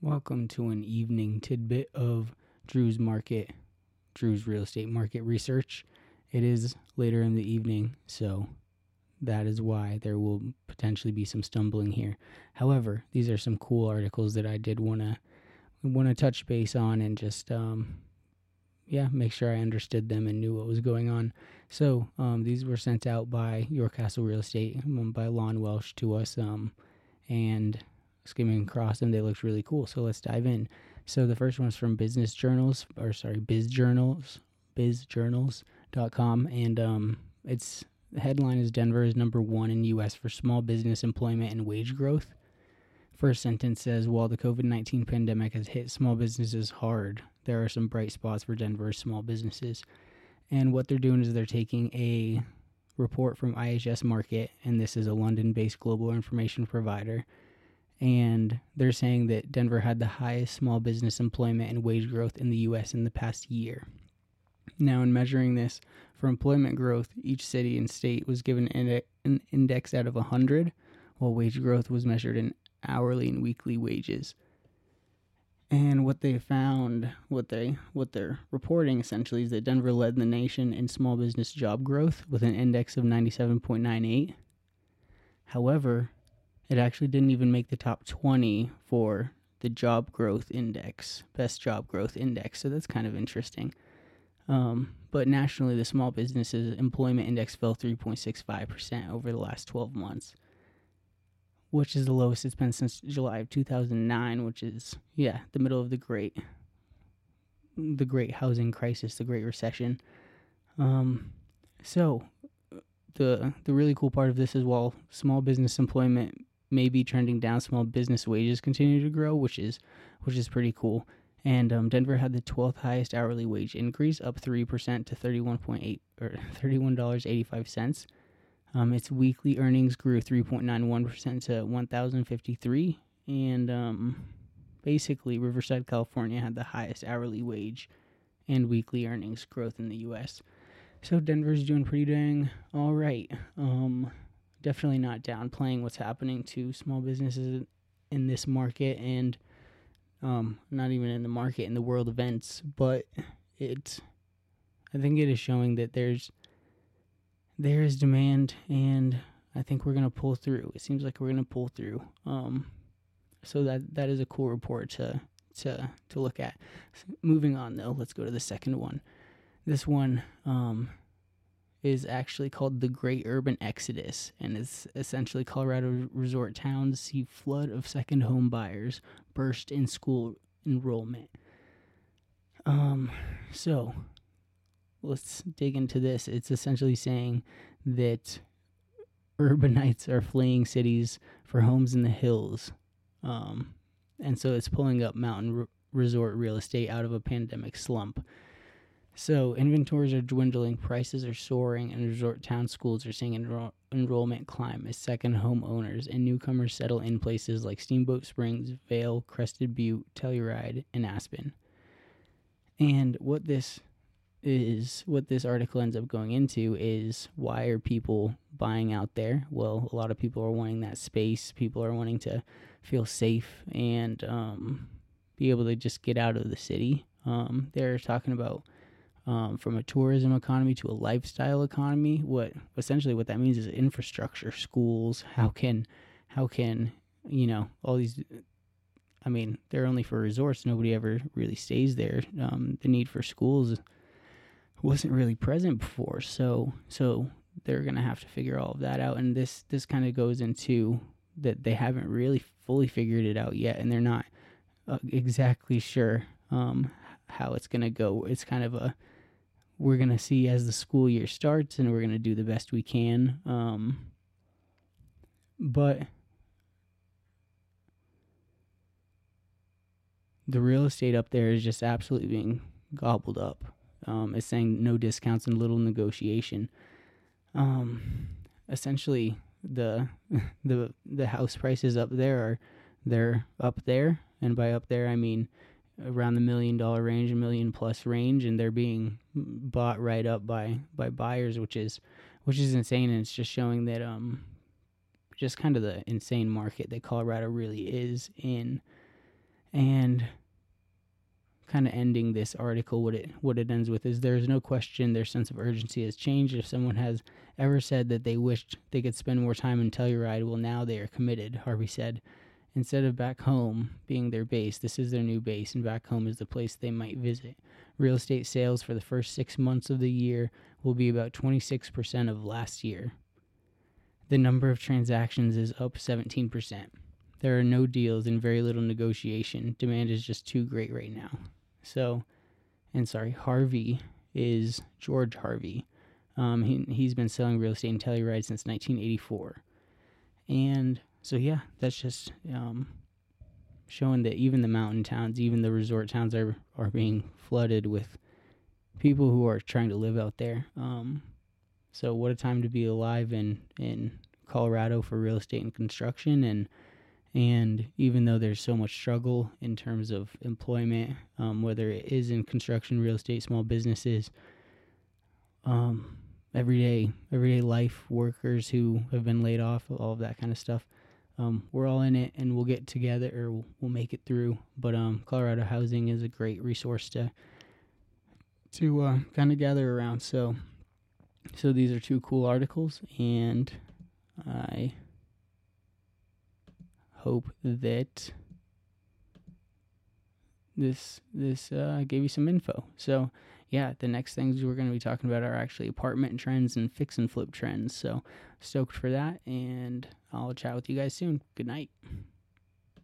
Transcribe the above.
Welcome to an evening tidbit of Drew's real estate market research. It is later in the evening, so that is why there will potentially be some stumbling here. However, these are some cool articles that I did want to touch base on and just make sure I understood them and knew what was going on. So these were sent out by Your Castle Real Estate, by Lon Welsh, to us, and skimming across them, they looked really cool. So let's dive in. So the first one is from bizjournals.com, and its headline is Denver is number one in U.S. for small business employment and wage growth. First sentence says, while the COVID-19 pandemic has hit small businesses hard, there are some bright spots for Denver's small businesses. And what they're doing is they're taking a report from IHS Markit, and this is a London-based global information provider, and they're saying that Denver had the highest small business employment and wage growth in the U.S. in the past year. Now, in measuring this for employment growth, each city and state was given an index out of 100, while wage growth was measured in hourly and weekly wages. And what they found, what they're reporting essentially, is that Denver led the nation in small business job growth with an index of 97.98. However, it actually didn't even make the top 20 for the job growth index, best job growth index. So that's kind of interesting. But nationally, the small businesses employment index fell 3.65% over the last 12 months, which is the lowest it's been since July of 2009, which is, the middle of the great housing crisis, the Great Recession. So the really cool part of this is while small business employment may be trending down, small business wages continue to grow, which is pretty cool. And Denver had the 12th highest hourly wage increase, up 3% to $31.85. Its weekly earnings grew 3.91% to $1,053, and basically Riverside, California had the highest hourly wage and weekly earnings growth in the U.S. So Denver's doing pretty dang all right. Definitely not downplaying what's happening to small businesses in this market, and not even in the market, in the world events, but I think it is showing that there is demand, and I think we're going to pull through. It seems like we're going to pull through. So that is a cool report to look at. So moving on, though, let's go to the second one. This one is actually called The Great Urban Exodus, and it's essentially Colorado resort towns see flood of second home buyers, burst in school enrollment. So let's dig into this. It's essentially saying that urbanites are fleeing cities for homes in the hills. And so it's pulling up mountain resort real estate out of a pandemic slump. So inventories are dwindling, prices are soaring, and resort town schools are seeing enrollment climb as second home owners and newcomers settle in places like Steamboat Springs, Vail, Crested Butte, Telluride, and Aspen. And what this article ends up going into is, why are people buying out there? Well, a lot of people are wanting that space. People are wanting to feel safe and be able to just get out of the city. They're talking about from a tourism economy to a lifestyle economy. What that means is infrastructure, schools. How can all these? I mean, they're only for resorts. Nobody ever really stays there. The need for schools wasn't really present before. So they're gonna have to figure all of that out. And this kind of goes into that they haven't really fully figured it out yet, and they're not exactly sure how it's gonna go. It's kind of we're going to see as the school year starts, and we're going to do the best we can. But the real estate up there is just absolutely being gobbled up. It's saying no discounts and little negotiation. Essentially, the house prices up there they're up there. And by up there, I mean around the $1 million range, $1 million+ range, and they're being bought right up by buyers, which is insane. And it's just showing that just kind of the insane market that Colorado really is in, And kind of ending this article, what it ends with is, there's no question their sense of urgency has changed. If someone has ever said that they wished they could spend more time in Telluride, well, now they are committed, Harvey said. Instead of back home being their base, this is their new base, and back home is the place they might visit. Real estate sales for the first 6 months of the year will be about 26% of last year. The number of transactions is up 17%. There are no deals and very little negotiation. Demand is just too great right now. So, and sorry, Harvey is George Harvey. He's been selling real estate in Telluride since 1984. And so, yeah, that's just showing that even the mountain towns, even the resort towns are being flooded with people who are trying to live out there. So what a time to be alive in Colorado for real estate and construction. And even though there's so much struggle in terms of employment, whether it is in construction, real estate, small businesses, everyday life, workers who have been laid off, all of that kind of stuff, we're all in it, and we'll get together, or we'll make it through. But Colorado housing is a great resource to kind of gather around. So these are two cool articles, and I hope that this gave you some info. So yeah, the next things we're going to be talking about are actually apartment trends and fix and flip trends. So stoked for that, and I'll chat with you guys soon. Good night.